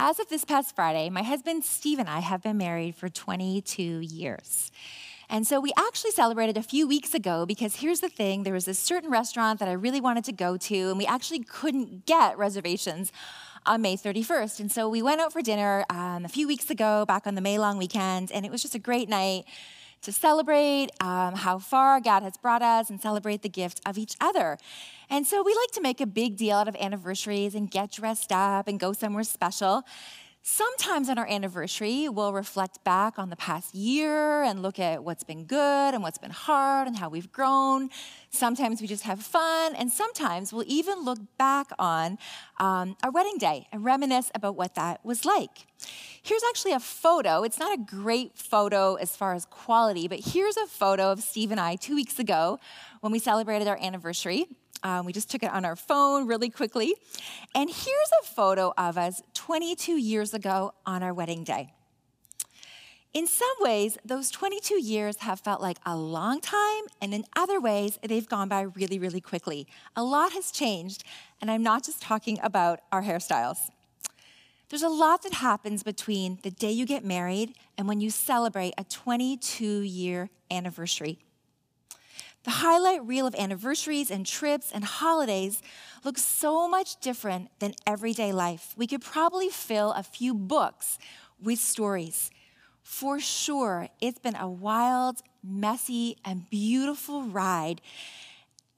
As of this past Friday, my husband Steve and I have been married for 22 years. And so we actually celebrated a few weeks ago because here's the thing, there was this certain restaurant that I really wanted to go to, and we actually couldn't get reservations on May 31st. And so we went out for dinner a few weeks ago, back on the May long weekend, and it was just a great night to celebrate how far God has brought us and celebrate the gift of each other. And so we like to make a big deal out of anniversaries and get dressed up and go somewhere special. Sometimes on our anniversary, we'll reflect back on the past year and look at what's been good and what's been hard and how we've grown. Sometimes we just have fun, and sometimes we'll even look back on our wedding day and reminisce about what that was like. Here's actually a photo. It's not a great photo as far as quality, but here's a photo of Steve and I 2 weeks ago when we celebrated our anniversary. We just took it on our phone really quickly. And here's a photo of us 22 years ago on our wedding day. In some ways, those 22 years have felt like a long time, and in other ways, they've gone by really, really quickly. A lot has changed, and I'm not just talking about our hairstyles. There's a lot that happens between the day you get married and when you celebrate a 22-year anniversary. The highlight reel of anniversaries and trips and holidays looks so much different than everyday life. We could probably fill a few books with stories. For sure, it's been a wild, messy, and beautiful ride.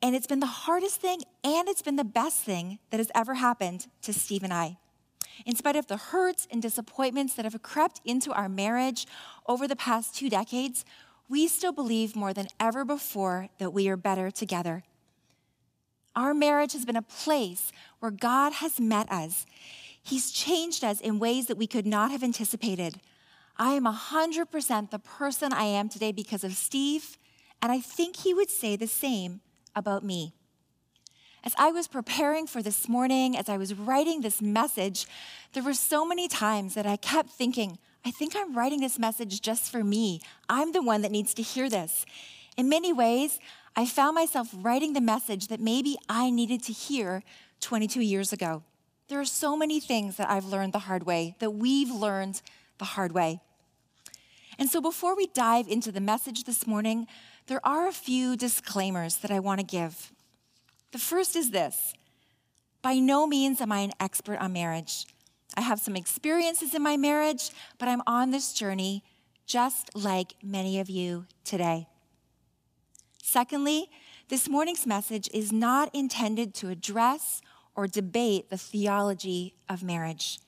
And it's been the hardest thing, and it's been the best thing that has ever happened to Steve and I. In spite of the hurts and disappointments that have crept into our marriage over the past 2 decades, we still believe more than ever before that we are better together. Our marriage has been a place where God has met us. He's changed us in ways that we could not have anticipated. I am 100% the person I am today because of Steve, and I think he would say the same about me. As I was preparing for this morning, as I was writing this message, there were so many times that I kept thinking, I think I'm writing this message just for me. I'm the one that needs to hear this. In many ways, I found myself writing the message that maybe I needed to hear 22 years ago. There are so many things that I've learned the hard way, that we've learned the hard way. And so before we dive into the message this morning, there are a few disclaimers that I want to give. The first is this: by no means am I an expert on marriage. I have some experiences in my marriage, but I'm on this journey just like many of you today. Secondly, this morning's message is not intended to address or debate the theology of marriage.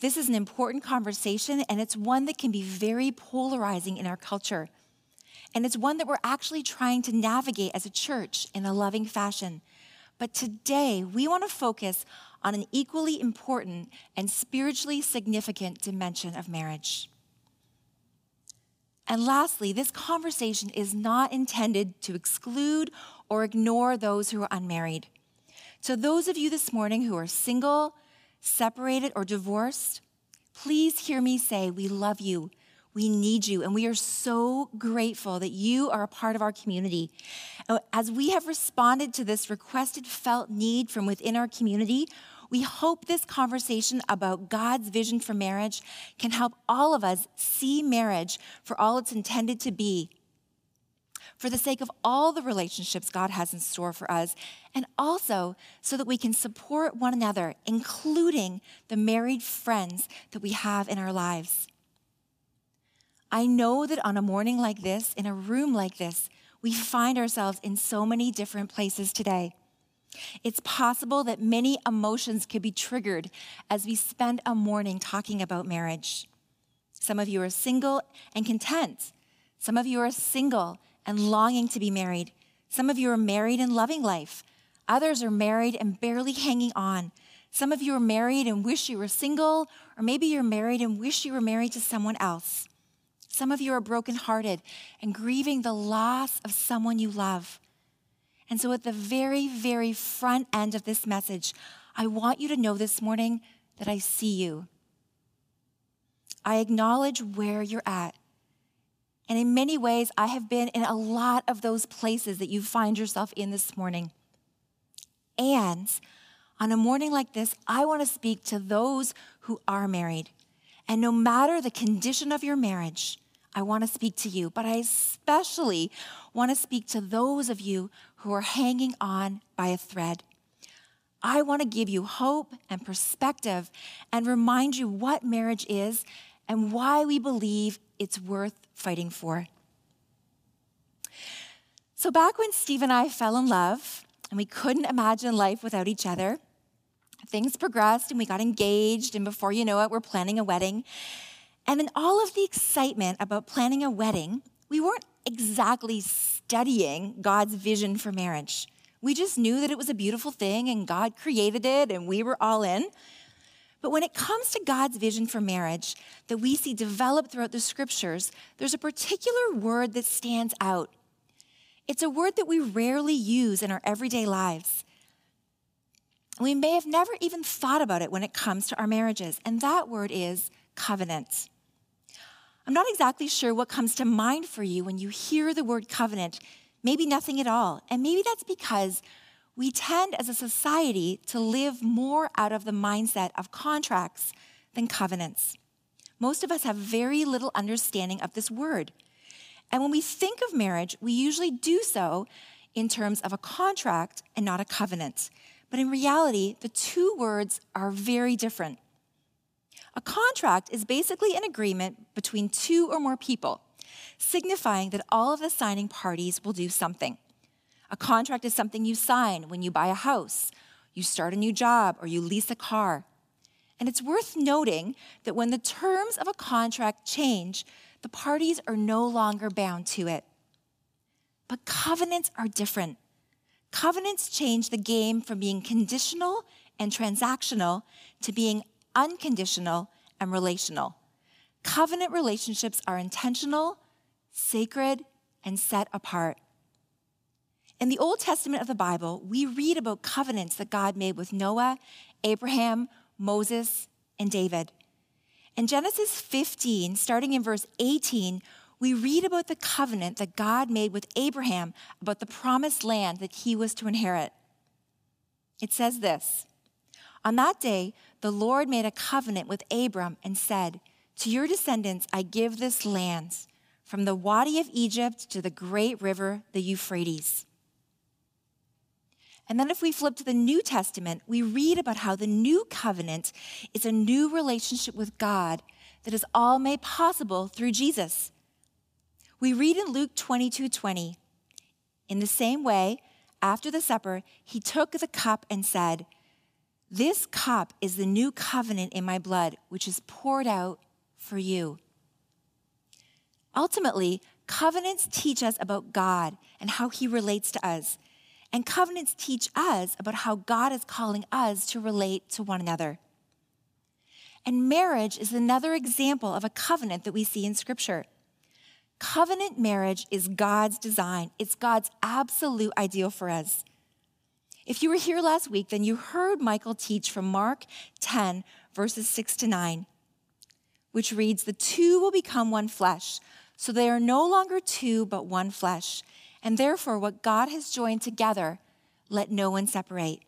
This is an important conversation, and it's one that can be very polarizing in our culture. And it's one that we're actually trying to navigate as a church in a loving fashion. But today, we want to focus on an equally important and spiritually significant dimension of marriage. And lastly, this conversation is not intended to exclude or ignore those who are unmarried. So those of you this morning who are single, separated, or divorced, please hear me say we love you, we need you, and we are so grateful that you are a part of our community. As we have responded to this requested felt need from within our community, we hope this conversation about God's vision for marriage can help all of us see marriage for all it's intended to be, for the sake of all the relationships God has in store for us, and also so that we can support one another, including the married friends that we have in our lives. I know that on a morning like this, in a room like this, we find ourselves in so many different places today. It's possible that many emotions could be triggered as we spend a morning talking about marriage. Some of you are single and content. Some of you are single and longing to be married. Some of you are married and loving life. Others are married and barely hanging on. Some of you are married and wish you were single, or maybe you're married and wish you were married to someone else. Some of you are brokenhearted and grieving the loss of someone you love. And so at the very, very front end of this message, I want you to know this morning that I see you. I acknowledge where you're at. And in many ways, I have been in a lot of those places that you find yourself in this morning. And On a morning like this, I want to speak to those who are married. And no matter the condition of your marriage, I want to speak to you. But I especially want to speak to those of you who are hanging on by a thread. I want to give you hope and perspective and remind you what marriage is and why we believe it's worth fighting for. So back when Steve and I fell in love and we couldn't imagine life without each other, things progressed and we got engaged, and before you know it, we're planning a wedding. And in all of the excitement about planning a wedding, we weren't exactly studying God's vision for marriage. We just knew that it was a beautiful thing and God created it and we were all in. But when it comes to God's vision for marriage that we see developed throughout the scriptures, there's a particular word that stands out. It's a word that we rarely use in our everyday lives. We may have never even thought about it when it comes to our marriages, and that word is covenant. I'm not exactly sure what comes to mind for you when you hear the word covenant. Maybe nothing at all. And maybe that's because we tend as a society to live more out of the mindset of contracts than covenants. Most of us have very little understanding of this word. And when we think of marriage, we usually do so in terms of a contract and not a covenant. But in reality, the two words are very different. A contract is basically an agreement between two or more people, signifying that all of the signing parties will do something. A contract is something you sign when you buy a house, you start a new job, or you lease a car. And it's worth noting that when the terms of a contract change, the parties are no longer bound to it. But covenants are different. Covenants change the game from being conditional and transactional to being unconditional and relational. Covenant relationships are intentional, sacred, and set apart. In the Old Testament of the Bible, we read about covenants that God made with Noah, Abraham, Moses, and David. In Genesis 15, starting in verse 18, we read about the covenant that God made with Abraham about the promised land that he was to inherit. It says this, "On that day, the Lord made a covenant with Abram and said, 'To your descendants I give this land, from the Wadi of Egypt to the great river, the Euphrates.'" And then if we flip to the New Testament, we read about how the new covenant is a new relationship with God that is all made possible through Jesus. We read in Luke 22:20, "In the same way, after the supper, he took the cup and said, 'This cup is the new covenant in my blood, which is poured out for you.'" Ultimately, covenants teach us about God and how he relates to us. And covenants teach us about how God is calling us to relate to one another. And marriage is another example of a covenant that we see in Scripture. Covenant marriage is God's design. It's God's absolute ideal for us. If you were here last week, then you heard Michael teach from Mark 10, verses 6-9, which reads, "The two will become one flesh, so they are no longer two, but one flesh. And therefore, what God has joined together, let no one separate."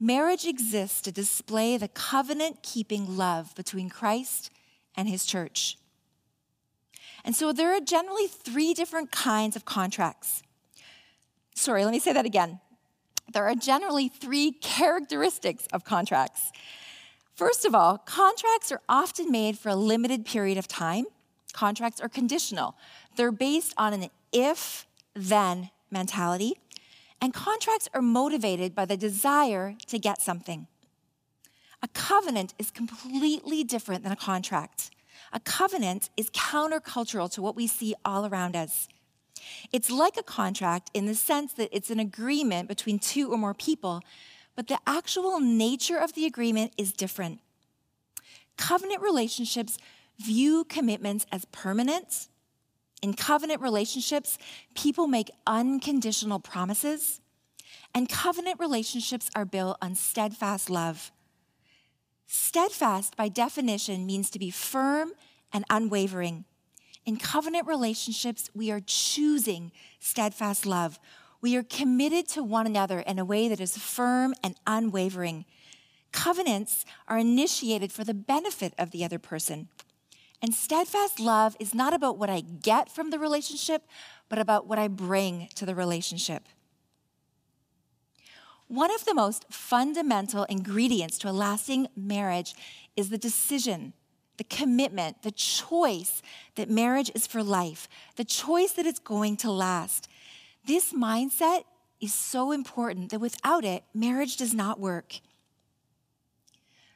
Marriage exists to display the covenant-keeping love between Christ and his church. And so there are generally three different kinds of contracts. Sorry, let me say that again. There are generally three characteristics of contracts. First of all, contracts are often made for a limited period of time. Contracts are conditional. They're based on an if-then mentality. And contracts are motivated by the desire to get something. A covenant is completely different than a contract. A covenant is countercultural to what we see all around us. It's like a contract in the sense that it's an agreement between two or more people, but the actual nature of the agreement is different. Covenant relationships view commitments as permanent. In covenant relationships, people make unconditional promises. And covenant relationships are built on steadfast love. Steadfast, by definition, means to be firm and unwavering. In covenant relationships, we are choosing steadfast love. We are committed to one another in a way that is firm and unwavering. Covenants are initiated for the benefit of the other person. And steadfast love is not about what I get from the relationship, but about what I bring to the relationship. One of the most fundamental ingredients to a lasting marriage is the decision, the commitment, the choice that marriage is for life, the choice that it's going to last. This mindset is so important that without it, marriage does not work.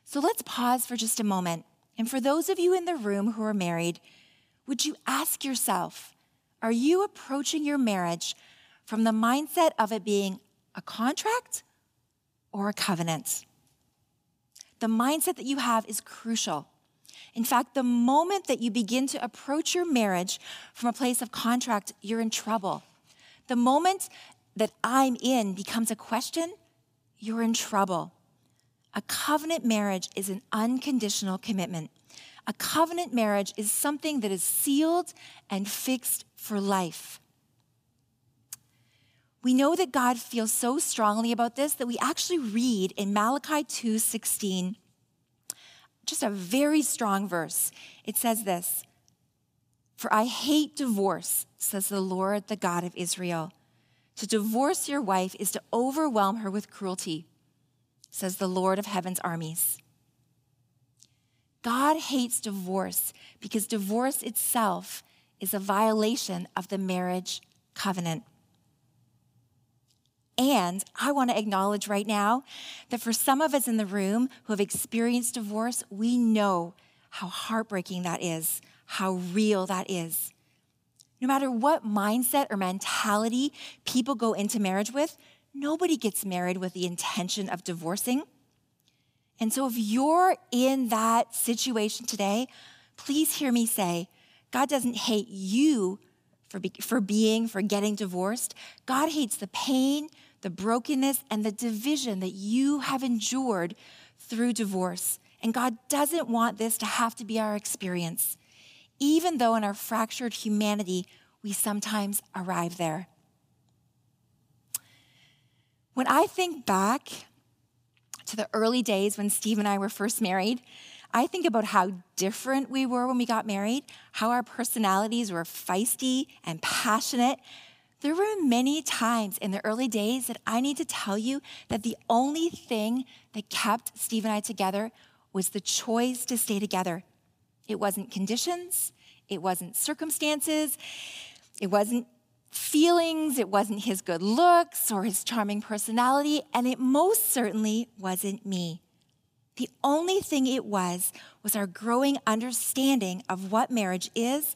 So let's pause for just a moment. And for those of you in the room who are married, would you ask yourself, are you approaching your marriage from the mindset of it being a contract or a covenant? The mindset that you have is crucial. In fact, the moment that you begin to approach your marriage from a place of contract, you're in trouble. The moment that I'm in becomes a question, you're in trouble. A covenant marriage is an unconditional commitment. A covenant marriage is something that is sealed and fixed for life. We know that God feels so strongly about this that we actually read in Malachi 2:16, just a very strong verse. It says this, "For I hate divorce, says the Lord, the God of Israel. To divorce your wife is to overwhelm her with cruelty, says the Lord of heaven's armies." God hates divorce because divorce itself is a violation of the marriage covenant. And I want to acknowledge right now that for some of us in the room who have experienced divorce, we know how heartbreaking that is, how real that is. No matter what mindset or mentality people go into marriage with, nobody gets married with the intention of divorcing. And so if you're in that situation today, please hear me say, God doesn't hate you for getting divorced. God hates the pain, the brokenness, and the division that you have endured through divorce. And God doesn't want this to have to be our experience, even though in our fractured humanity, we sometimes arrive there. When I think back to the early days when Steve and I were first married, I think about how different we were when we got married, how our personalities were feisty and passionate. There were many times in the early days that I need to tell you that the only thing that kept Steve and I together was the choice to stay together. It wasn't conditions, it wasn't circumstances, it wasn't feelings, it wasn't his good looks or his charming personality, and it most certainly wasn't me. The only thing it was our growing understanding of what marriage is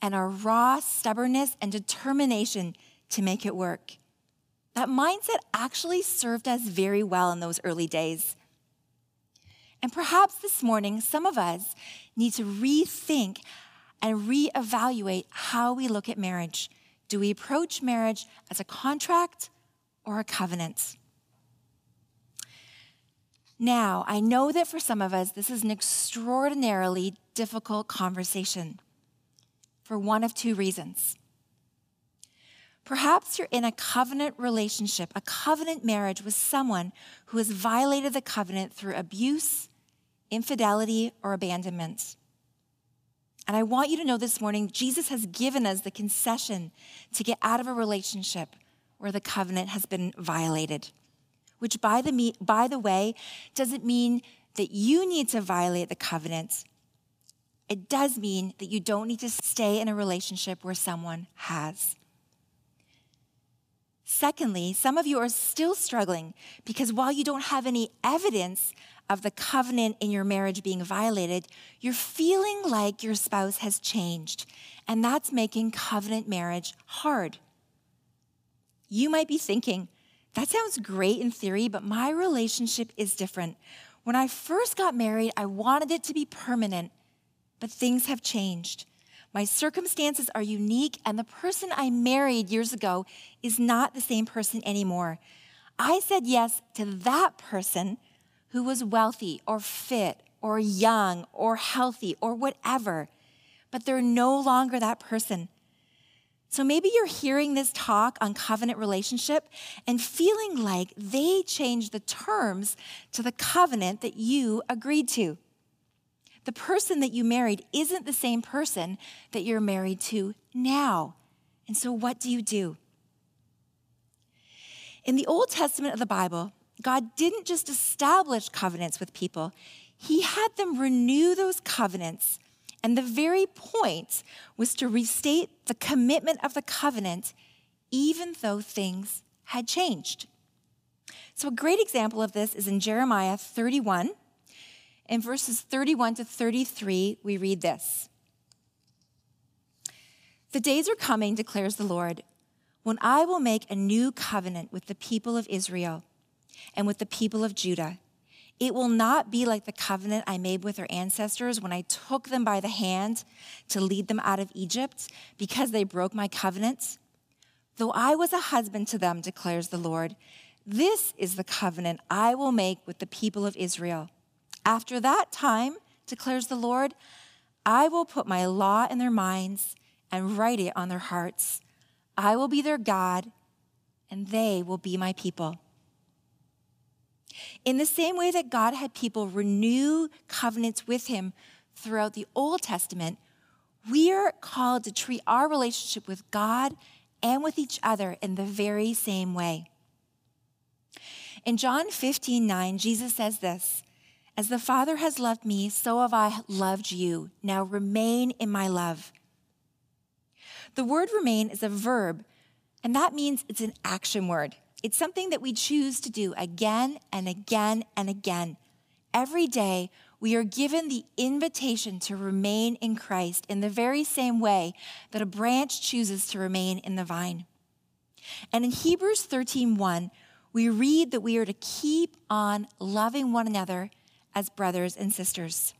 and our raw stubbornness and determination to make it work. That mindset actually served us very well in those early days. And perhaps this morning, some of us need to rethink and reevaluate how we look at marriage. Do we approach marriage as a contract or a covenant? Now, I know that for some of us, this is an extraordinarily difficult conversation for one of two reasons. Perhaps you're in a covenant relationship, a covenant marriage with someone who has violated the covenant through abuse, infidelity, or abandonment. And I want you to know this morning, Jesus has given us the concession to get out of a relationship where the covenant has been violated, which by the way, doesn't mean that you need to violate the covenant. It does mean that you don't need to stay in a relationship where someone has. Secondly, some of you are still struggling because while you don't have any evidence of the covenant in your marriage being violated, you're feeling like your spouse has changed, and that's making covenant marriage hard. You might be thinking, that sounds great in theory, but my relationship is different. When I first got married, I wanted it to be permanent, but things have changed. My circumstances are unique, and the person I married years ago is not the same person anymore. I said yes to that person who was wealthy or fit or young or healthy or whatever, but they're no longer that person. So maybe you're hearing this talk on covenant relationship and feeling like they changed the terms to the covenant that you agreed to. The person that you married isn't the same person that you're married to now. And so what do you do? In the Old Testament of the Bible, God didn't just establish covenants with people. He had them renew those covenants. And the very point was to restate the commitment of the covenant, even though things had changed. So a great example of this is in Jeremiah 31. In verses 31 to 33, we read this. "The days are coming, declares the Lord, when I will make a new covenant with the people of Israel and with the people of Judah. It will not be like the covenant I made with their ancestors when I took them by the hand to lead them out of Egypt, because they broke my covenant. Though I was a husband to them, declares the Lord, this is the covenant I will make with the people of Israel. After that time, declares the Lord, I will put my law in their minds and write it on their hearts. I will be their God, and they will be my people." In the same way that God had people renew covenants with him throughout the Old Testament, we are called to treat our relationship with God and with each other in the very same way. In John 15:9, Jesus says this, "As the Father has loved me, so have I loved you. Now remain in my love." The word remain is a verb, and that means it's an action word. It's something that we choose to do again and again and again. Every day, we are given the invitation to remain in Christ in the very same way that a branch chooses to remain in the vine. And in Hebrews 13:1, we read that we are to keep on loving one another as brothers and sisters.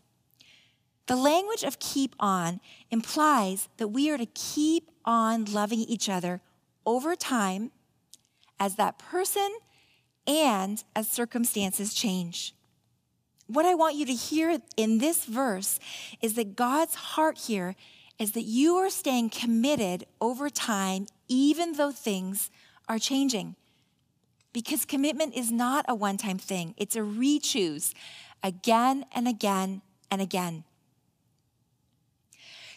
The language of keep on implies that we are to keep on loving each other over time, as that person and as circumstances change. What I want you to hear in this verse is that God's heart here is that you are staying committed over time, even though things are changing. Because commitment is not a one-time thing. It's a re-choose again and again and again.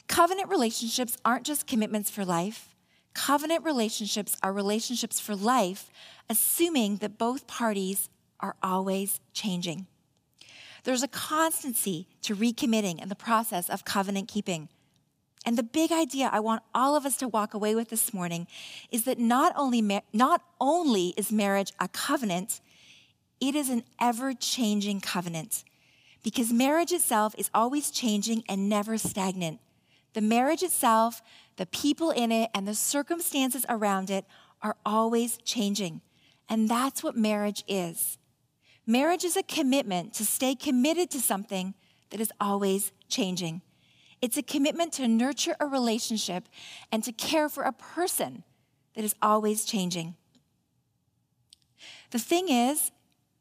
Covenant relationships aren't just commitments for life. Covenant relationships are relationships for life, assuming that both parties are always changing. There's a constancy to recommitting in the process of covenant keeping. And the big idea I want all of us to walk away with this morning is that not only is marriage a covenant, it is an ever-changing covenant, because marriage itself is always changing and never stagnant. The marriage itself, the people in it, and the circumstances around it are always changing. And that's what marriage is. Marriage is a commitment to stay committed to something that is always changing. It's a commitment to nurture a relationship and to care for a person that is always changing. The thing is,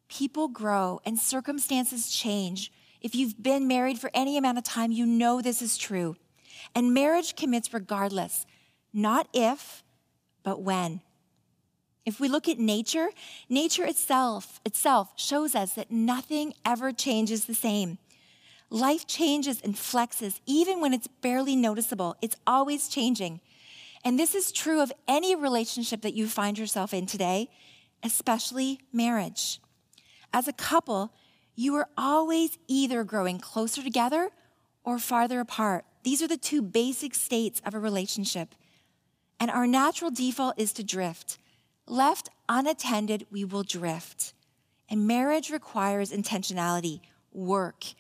people grow and circumstances change. If you've been married for any amount of time, you know this is true. And marriage commits regardless, not if, but when. If we look at nature, nature itself shows us that nothing ever changes the same. Life changes and flexes even when it's barely noticeable. It's always changing. And this is true of any relationship that you find yourself in today, especially marriage. As a couple, you are always either growing closer together or farther apart. These are the two basic states of a relationship. And our natural default is to drift. Left unattended, we will drift. And marriage requires intentionality, work.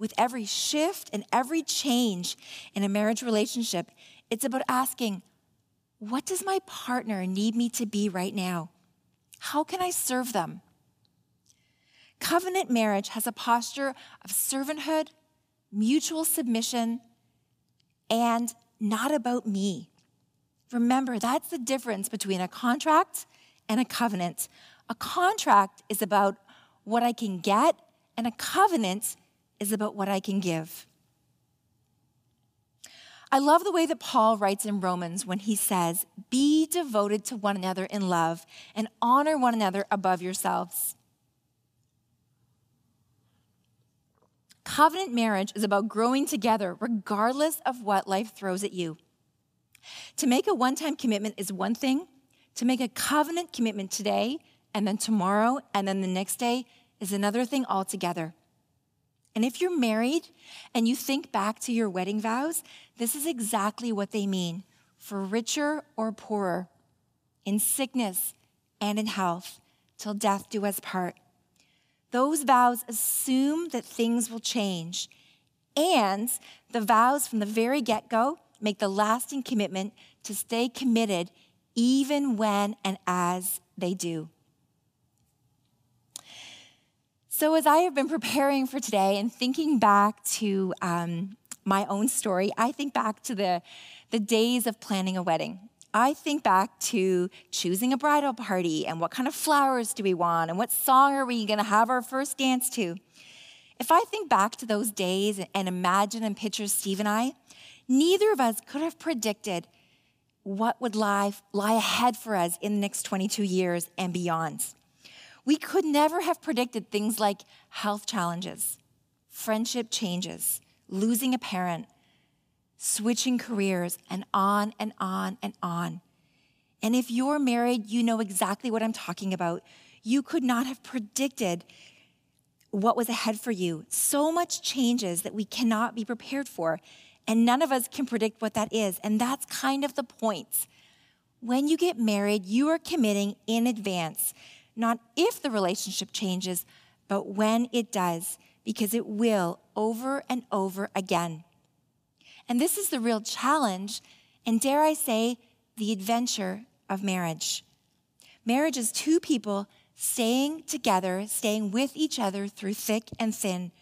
With every shift and every change in a marriage relationship, it's about asking, what does my partner need me to be right now? How can I serve them? Covenant marriage has a posture of servanthood, mutual submission, and not about me. Remember, that's the difference between a contract and a covenant. A contract is about what I can get, and a covenant is about what I can give. I love the way that Paul writes in Romans when he says, be devoted to one another in love and honor one another above yourselves. Covenant marriage is about growing together regardless of what life throws at you. To make a one-time commitment is one thing. To make a covenant commitment today and then tomorrow and then the next day is another thing altogether. And if you're married and you think back to your wedding vows, this is exactly what they mean for richer or poorer, in sickness and in health, till death do us part. Those vows assume that things will change, and the vows from the very get-go make the lasting commitment to stay committed even when and as they do. So as I have been preparing for today and thinking back to my own story, I think back to the days of planning a wedding. I think back to choosing a bridal party and what kind of flowers do we want and what song are we gonna have our first dance to. If I think back to those days and imagine and picture Steve and I, neither of us could have predicted what would lie ahead for us in the next 22 years and beyond. We could never have predicted things like health challenges, friendship changes, losing a parent, switching careers, and on and on and on. And if you're married, you know exactly what I'm talking about. You could not have predicted what was ahead for you. So much changes that we cannot be prepared for, and none of us can predict what that is. And that's kind of the point. When you get married, you are committing in advance. Not if the relationship changes, but when it does, because it will over and over again. And this is the real challenge, and dare I say, the adventure of marriage. Marriage is two people staying together, staying with each other through thick and thin.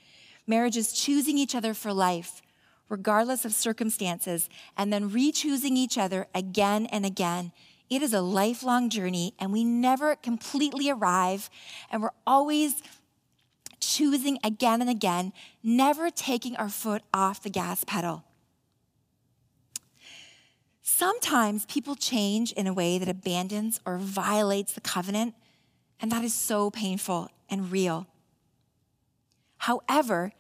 Marriage is choosing each other for life, regardless of circumstances, and then re-choosing each other again and again. It is a lifelong journey, and we never completely arrive, and we're always choosing again and again, never taking our foot off the gas pedal. Sometimes people change in a way that abandons or violates the covenant, and that is so painful and real. However,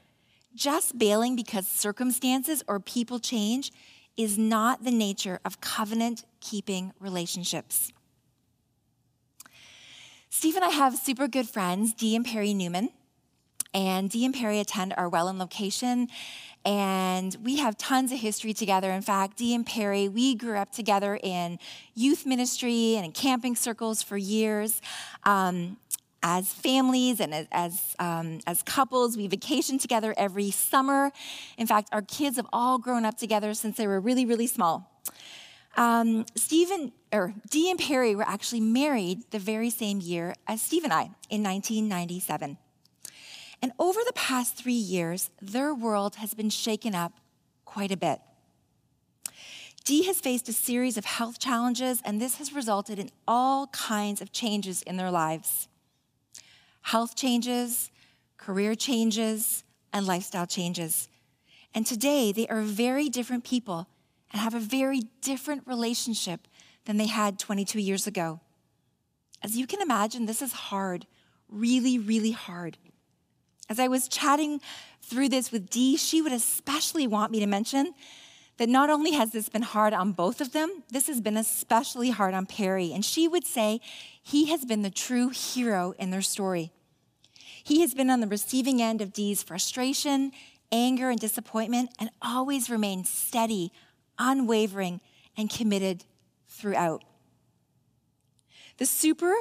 just bailing because circumstances or people change is not the nature of covenant-keeping relationships. Steve and I have super good friends, Dee and Perry Newman, and Dee and Perry attend our Welland location, and we have tons of history together. In fact, Dee and Perry, we grew up together in youth ministry and in camping circles for years. As families and as couples, we vacation together every summer. In fact, our kids have all grown up together since they were really, really small. Dee and Perry were actually married the very same year as Steve and I in 1997. And over the past 3 years, their world has been shaken up quite a bit. Dee has faced a series of health challenges, and this has resulted in all kinds of changes in their lives. Health changes, career changes, and lifestyle changes. And today, they are very different people and have a very different relationship than they had 22 years ago. As you can imagine, this is hard, really, really hard. As I was chatting through this with Dee, she would especially want me to mention that not only has this been hard on both of them, this has been especially hard on Perry. And she would say he has been the true hero in their story. He has been on the receiving end of Dee's frustration, anger, and disappointment, and always remained steady, unwavering, and committed throughout. The super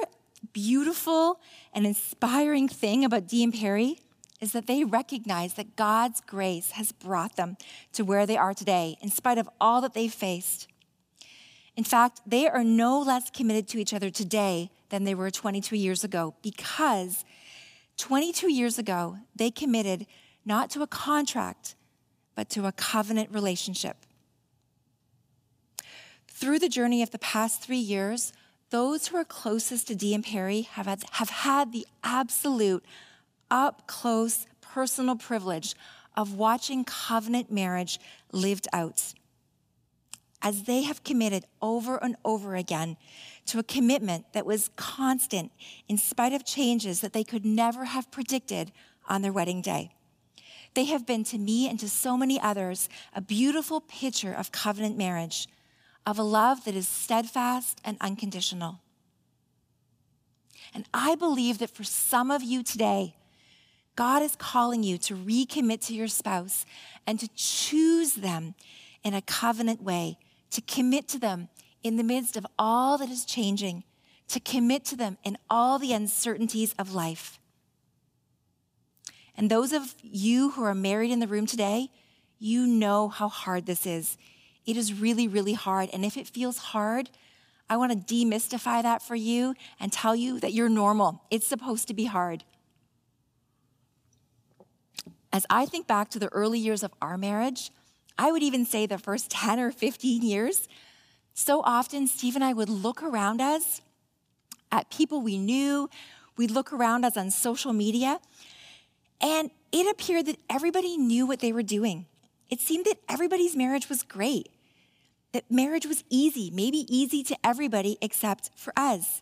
beautiful and inspiring thing about Dee and Perry is that they recognize that God's grace has brought them to where they are today, in spite of all that they've faced. In fact, they are no less committed to each other today than they were 22 years ago, because 22 years ago, they committed not to a contract, but to a covenant relationship. Through the journey of the past 3 years, those who are closest to Dee and Perry have had the absolute up-close personal privilege of watching covenant marriage lived out. as they have committed over and over again to a commitment that was constant in spite of changes that they could never have predicted on their wedding day. They have been to me and to so many others a beautiful picture of covenant marriage, of a love that is steadfast and unconditional. And I believe that for some of you today, God is calling you to recommit to your spouse and to choose them in a covenant way, to commit to them in the midst of all that is changing, to commit to them in all the uncertainties of life. And those of you who are married in the room today, you know how hard this is. It is really, really hard. And if it feels hard, I want to demystify that for you and tell you that you're normal. It's supposed to be hard. As I think back to the early years of our marriage, I would even say the first 10 or 15 years, so often Steve and I would look around us at people we knew. We'd look around us on social media, and it appeared that everybody knew what they were doing. It seemed that everybody's marriage was great, that marriage was easy, maybe easy to everybody except for us.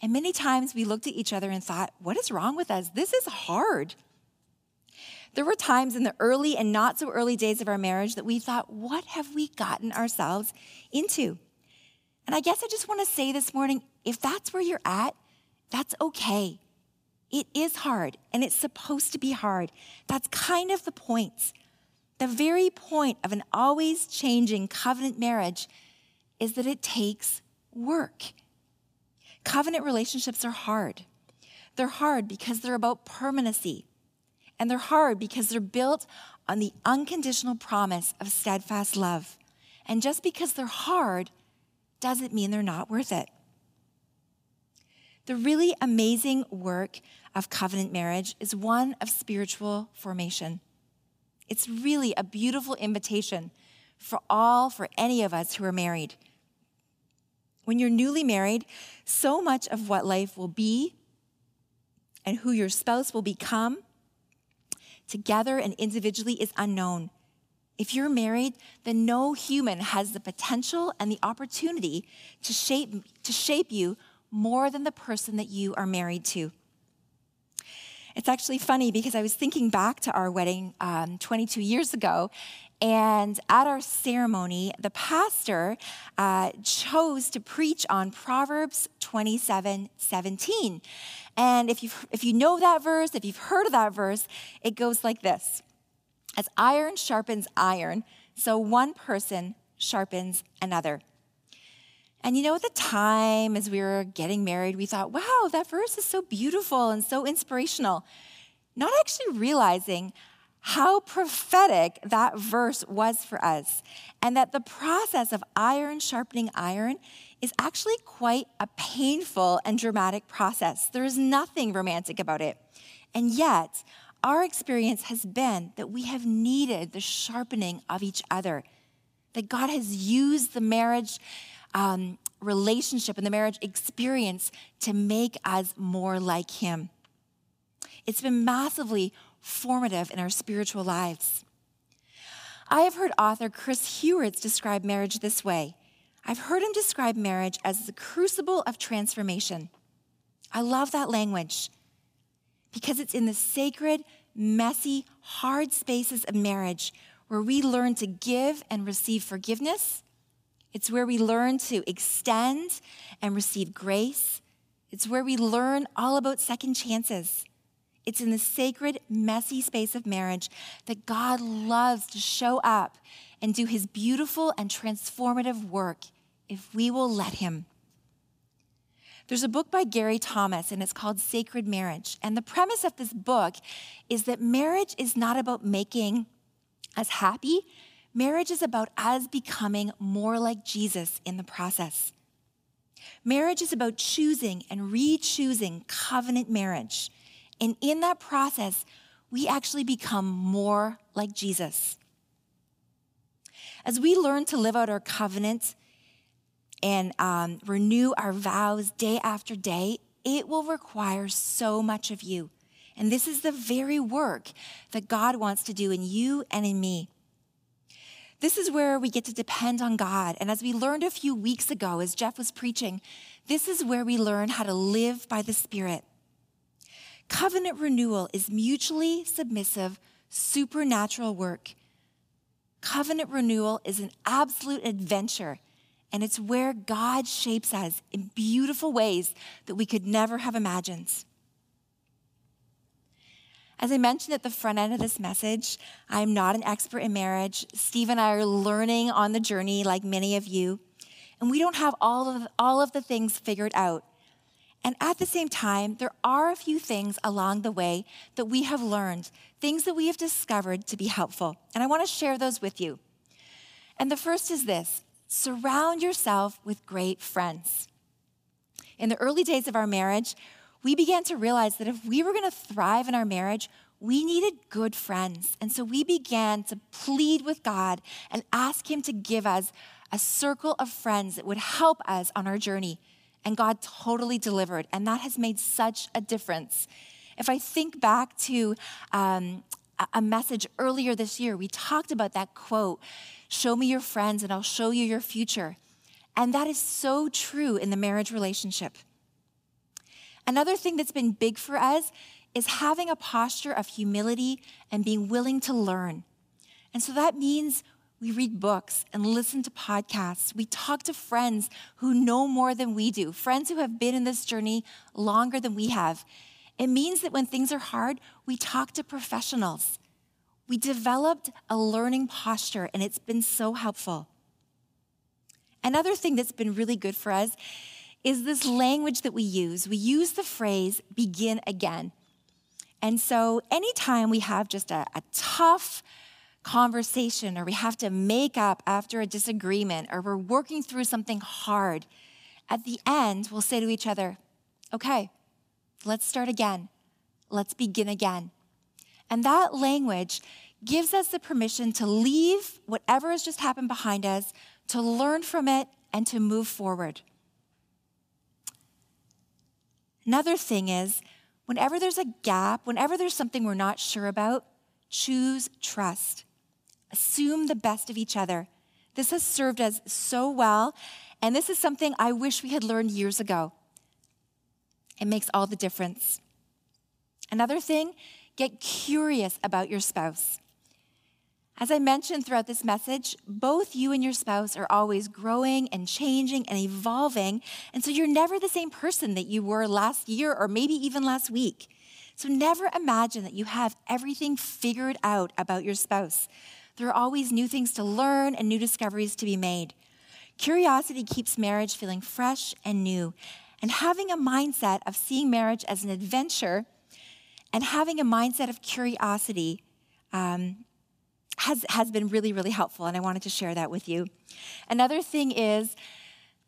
And many times we looked at each other and thought, what is wrong with us? This is hard. There were times in the early and not so early days of our marriage that we thought, what have we gotten ourselves into? And I guess I just want to say this morning, if that's where you're at, that's okay. It is hard, and it's supposed to be hard. That's kind of the point. The very point of an always changing covenant marriage is that it takes work. Covenant relationships are hard. They're hard because they're about permanency, and they're hard because they're built on the unconditional promise of steadfast love. And just because they're hard doesn't mean they're not worth it. The really amazing work of covenant marriage is one of spiritual formation. It's really a beautiful invitation for any of us who are married. When you're newly married, so much of what life will be and who your spouse will become, together and individually, is unknown. If you're married, then no human has the potential and the opportunity to shape you more than the person that you are married to. It's actually funny because I was thinking back to our wedding 22 years ago, and at our ceremony, the pastor chose to preach on Proverbs 27:17. And if you know that verse, if you've heard of that verse, it goes like this. As iron sharpens iron, so one person sharpens another. And you know, at the time, as we were getting married, we thought, wow, that verse is so beautiful and so inspirational, not actually realizing how prophetic that verse was for us, and that the process of iron sharpening iron is actually quite a painful and dramatic process. There is nothing romantic about it. And yet, our experience has been that we have needed the sharpening of each other, that God has used the marriage relationship and the marriage experience to make us more like Him. It's been massively formative in our spiritual lives. I have heard author Chris Hewitt describe marriage this way. I've heard him describe marriage as the crucible of transformation. I love that language because it's in the sacred, messy, hard spaces of marriage where we learn to give and receive forgiveness. It's where we learn to extend and receive grace. It's where we learn all about second chances. It's in the sacred, messy space of marriage that God loves to show up and do His beautiful and transformative work if we will let Him. There's a book by Gary Thomas, and it's called Sacred Marriage. And the premise of this book is that marriage is not about making us happy. Marriage is about us becoming more like Jesus in the process. Marriage is about choosing and re-choosing covenant marriage. And in that process, we actually become more like Jesus. As we learn to live out our covenant and renew our vows day after day, it will require so much of you. And this is the very work that God wants to do in you and in me. This is where we get to depend on God. And as we learned a few weeks ago, as Jeff was preaching, this is where we learn how to live by the Spirit. Covenant renewal is mutually submissive, supernatural work. Covenant renewal is an absolute adventure, and it's where God shapes us in beautiful ways that we could never have imagined. As I mentioned at the front end of this message, I'm not an expert in marriage. Steve and I are learning on the journey like many of you, and we don't have all of the things figured out. And at the same time, there are a few things along the way that we have learned, things that we have discovered to be helpful. And I want to share those with you. And the first is this: surround yourself with great friends. In the early days of our marriage, we began to realize that if we were going to thrive in our marriage, we needed good friends. And so we began to plead with God and ask Him to give us a circle of friends that would help us on our journey. And God totally delivered, and that has made such a difference. If I think back to a message earlier this year, we talked about that quote, "Show me your friends and I'll show you your future." And that is so true in the marriage relationship. Another thing that's been big for us is having a posture of humility and being willing to learn. And so that means we read books and listen to podcasts. We talk to friends who know more than we do, friends who have been in this journey longer than we have. It means that when things are hard, we talk to professionals. We developed a learning posture, and it's been so helpful. Another thing that's been really good for us is this language that we use. We use the phrase, "begin again." And so anytime we have just a tough conversation, or we have to make up after a disagreement, or we're working through something hard, at the end, we'll say to each other, "Okay, let's start again. Let's begin again." And that language gives us the permission to leave whatever has just happened behind us, to learn from it, and to move forward. Another thing is, whenever there's a gap, whenever there's something we're not sure about, choose trust. Assume the best of each other. This has served us so well, and this is something I wish we had learned years ago. It makes all the difference. Another thing, get curious about your spouse. As I mentioned throughout this message, both you and your spouse are always growing and changing and evolving, and so you're never the same person that you were last year or maybe even last week. So never imagine that you have everything figured out about your spouse. There are always new things to learn and new discoveries to be made. Curiosity keeps marriage feeling fresh and new. And having a mindset of seeing marriage as an adventure and having a mindset of curiosity has been really, really helpful. And I wanted to share that with you. Another thing is,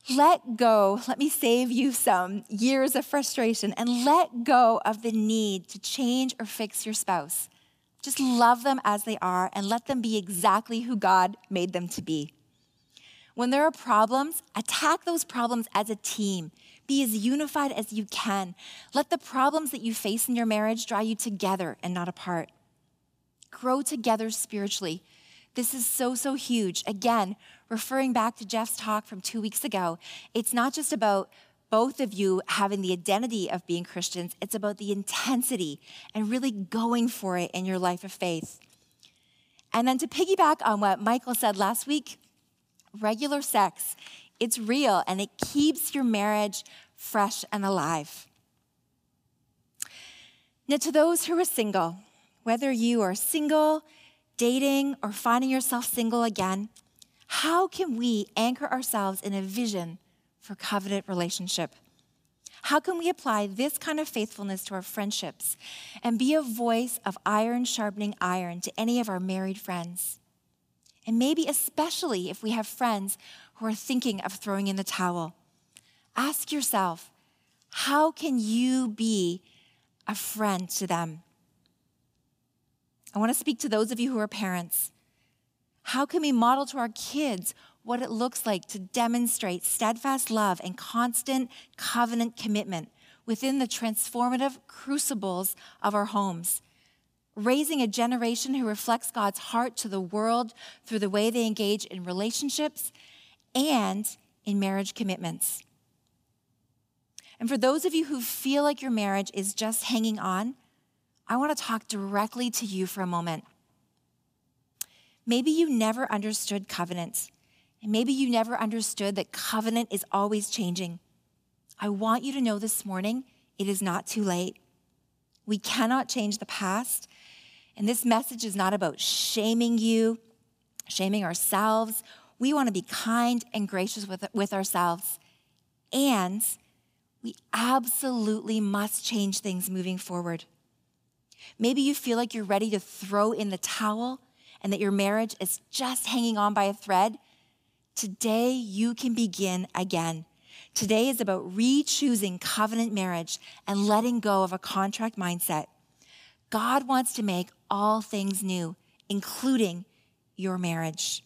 let go. Let me save you some years of frustration and let go of the need to change or fix your spouse. Just love them as they are and let them be exactly who God made them to be. When there are problems, attack those problems as a team. Be as unified as you can. Let the problems that you face in your marriage draw you together and not apart. Grow together spiritually. This is so, so huge. Again, referring back to Jeff's talk from 2 weeks ago, it's not just about both of you having the identity of being Christians, it's about the intensity and really going for it in your life of faith. And then to piggyback on what Michael said last week, regular sex, it's real and it keeps your marriage fresh and alive. Now, to those who are single, whether you are single, dating, or finding yourself single again, how can we anchor ourselves in a vision for covenant relationship? How can we apply this kind of faithfulness to our friendships and be a voice of iron sharpening iron to any of our married friends? And maybe especially if we have friends who are thinking of throwing in the towel. Ask yourself, how can you be a friend to them? I want to speak to those of you who are parents. How can we model to our kids what it looks like to demonstrate steadfast love and constant covenant commitment within the transformative crucibles of our homes? raising a generation who reflects God's heart to the world through the way they engage in relationships and in marriage commitments. And for those of you who feel like your marriage is just hanging on, I want to talk directly to you for a moment. Maybe you never understood covenants, and maybe you never understood that covenant is always changing. I want you to know this morning, it is not too late. We cannot change the past, and this message is not about shaming you, shaming ourselves. We want to be kind and gracious with ourselves, and we absolutely must change things moving forward. Maybe you feel like you're ready to throw in the towel and that your marriage is just hanging on by a thread. Today, you can begin again. Today is about re-choosing covenant marriage and letting go of a contract mindset. God wants to make all things new, including your marriage.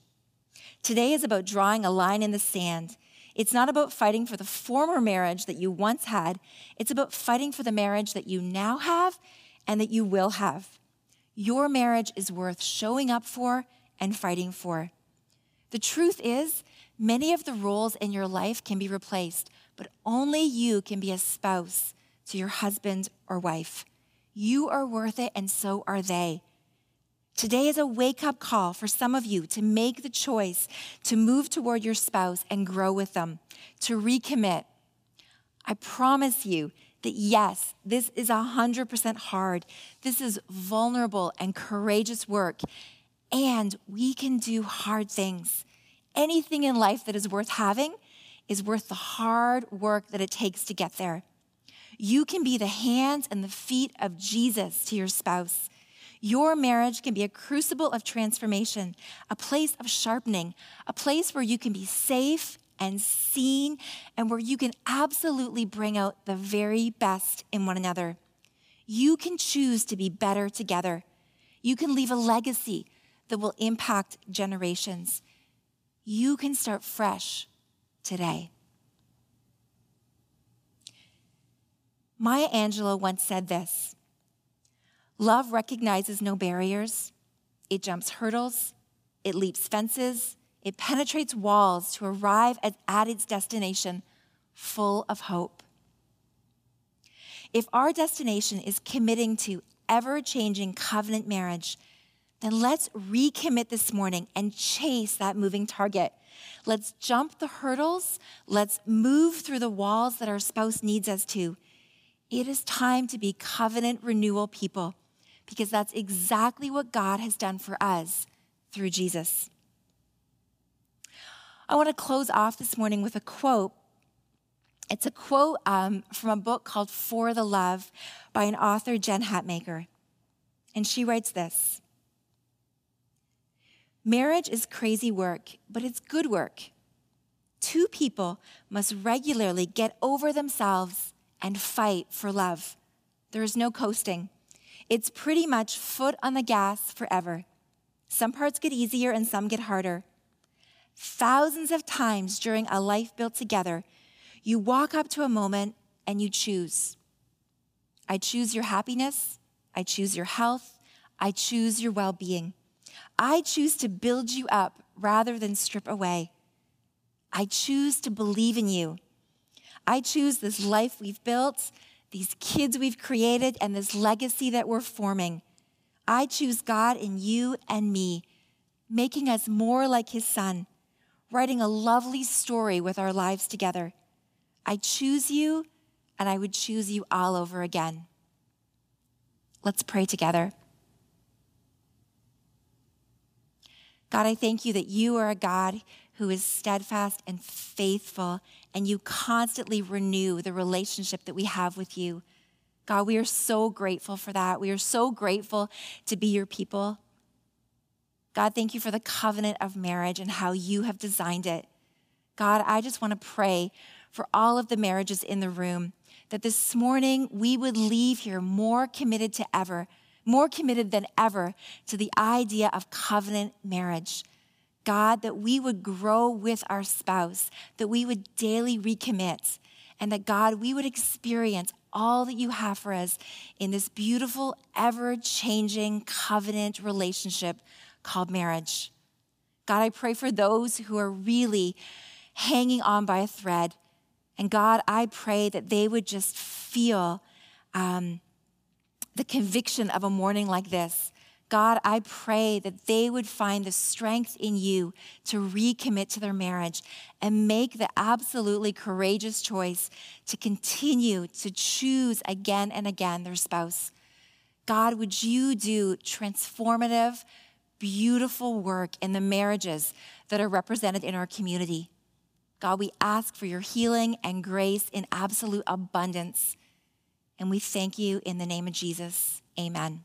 Today is about drawing a line in the sand. It's not about fighting for the former marriage that you once had. It's about fighting for the marriage that you now have and that you will have. Your marriage is worth showing up for and fighting for. The truth is, many of the roles in your life can be replaced, but only you can be a spouse to your husband or wife. You are worth it, and so are they. Today is a wake-up call for some of you to make the choice to move toward your spouse and grow with them, to recommit. I promise you that yes, this is 100% hard. This is vulnerable and courageous work, and we can do hard things. Anything in life that is worth having is worth the hard work that it takes to get there. You can be the hands and the feet of Jesus to your spouse. Your marriage can be a crucible of transformation, a place of sharpening, a place where you can be safe and seen and where you can absolutely bring out the very best in one another. You can choose to be better together. You can leave a legacy that will impact generations. You can start fresh today. Maya Angelou once said this: love recognizes no barriers. It jumps hurdles. It leaps fences. It penetrates walls to arrive at its destination full of hope. If our destination is committing to ever-changing covenant marriage, then let's recommit this morning and chase that moving target. Let's jump the hurdles. Let's move through the walls that our spouse needs us to. It is time to be covenant renewal people, because that's exactly what God has done for us through Jesus. I want to close off this morning with a quote. It's a quote from a book called For the Love by an author, Jen Hatmaker. And she writes this: marriage is crazy work, but it's good work. Two people must regularly get over themselves and fight for love. There is no coasting. It's pretty much foot on the gas forever. Some parts get easier and some get harder. Thousands of times during a life built together, you walk up to a moment and you choose. I choose your happiness. I choose your health. I choose your well-being. I choose to build you up rather than strip away. I choose to believe in you. I choose this life we've built, these kids we've created, and this legacy that we're forming. I choose God in you and me, making us more like his son, writing a lovely story with our lives together. I choose you, and I would choose you all over again. Let's pray together. God, I thank you that you are a God who is steadfast and faithful, and you constantly renew the relationship that we have with you. God, we are so grateful for that. We are so grateful to be your people. God, thank you for the covenant of marriage and how you have designed it. God, I just want to pray for all of the marriages in the room, that this morning we would leave here more committed than ever to the idea of covenant marriage. God, that we would grow with our spouse, that we would daily recommit, and that God, we would experience all that you have for us in this beautiful, ever-changing covenant relationship called marriage. God, I pray for those who are really hanging on by a thread. And God, I pray that they would just feel the conviction of a morning like this. God, I pray that they would find the strength in you to recommit to their marriage and make the absolutely courageous choice to continue to choose again and again their spouse. God, would you do transformative, beautiful work in the marriages that are represented in our community? God, we ask for your healing and grace in absolute abundance. And we thank you in the name of Jesus. Amen.